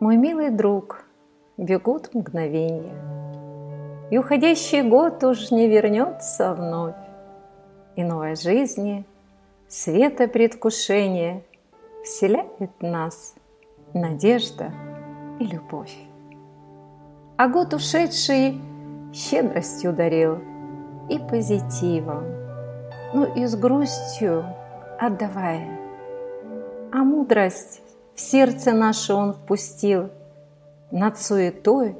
Мой милый друг, бегут мгновенья, и уходящий год уж не вернется вновь. Иной жизни, света предвкушение вселяет в нас надежда и любовь. А год ушедший щедростью дарил и позитивом, но и с грустью отдавая. А мудрость в сердце наше он впустил, над суетой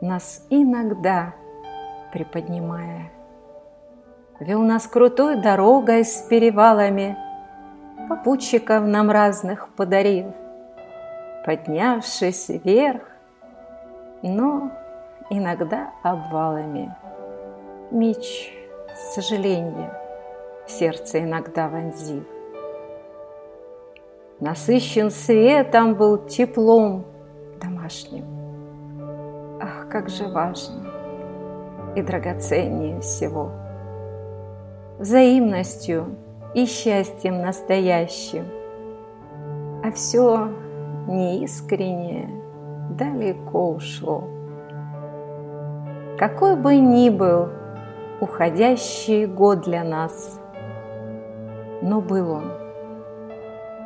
нас иногда приподнимая. Вел нас крутой дорогой с перевалами, попутчиков нам разных подарив. Поднявшись вверх, но иногда обвалами, меч сожаления в сердце иногда вонзив. Насыщен светом был теплом домашним. Ах, как же важно и драгоценнее всего! Взаимностью и счастьем настоящим. А все неискреннее далеко ушло. Какой бы ни был уходящий год для нас, но был он.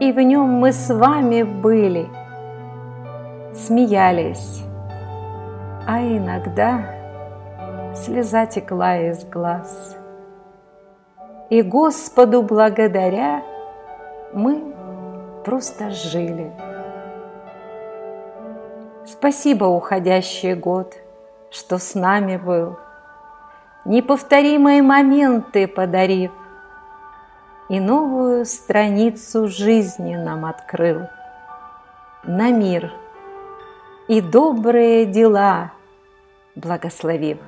И в нем мы с вами были, смеялись, а иногда слеза текла из глаз. И Господу благодаря мы просто жили. Спасибо, уходящий год, что с нами был, неповторимые моменты подарив, и новую страницу жизни нам открыл. На мир и добрые дела благословив.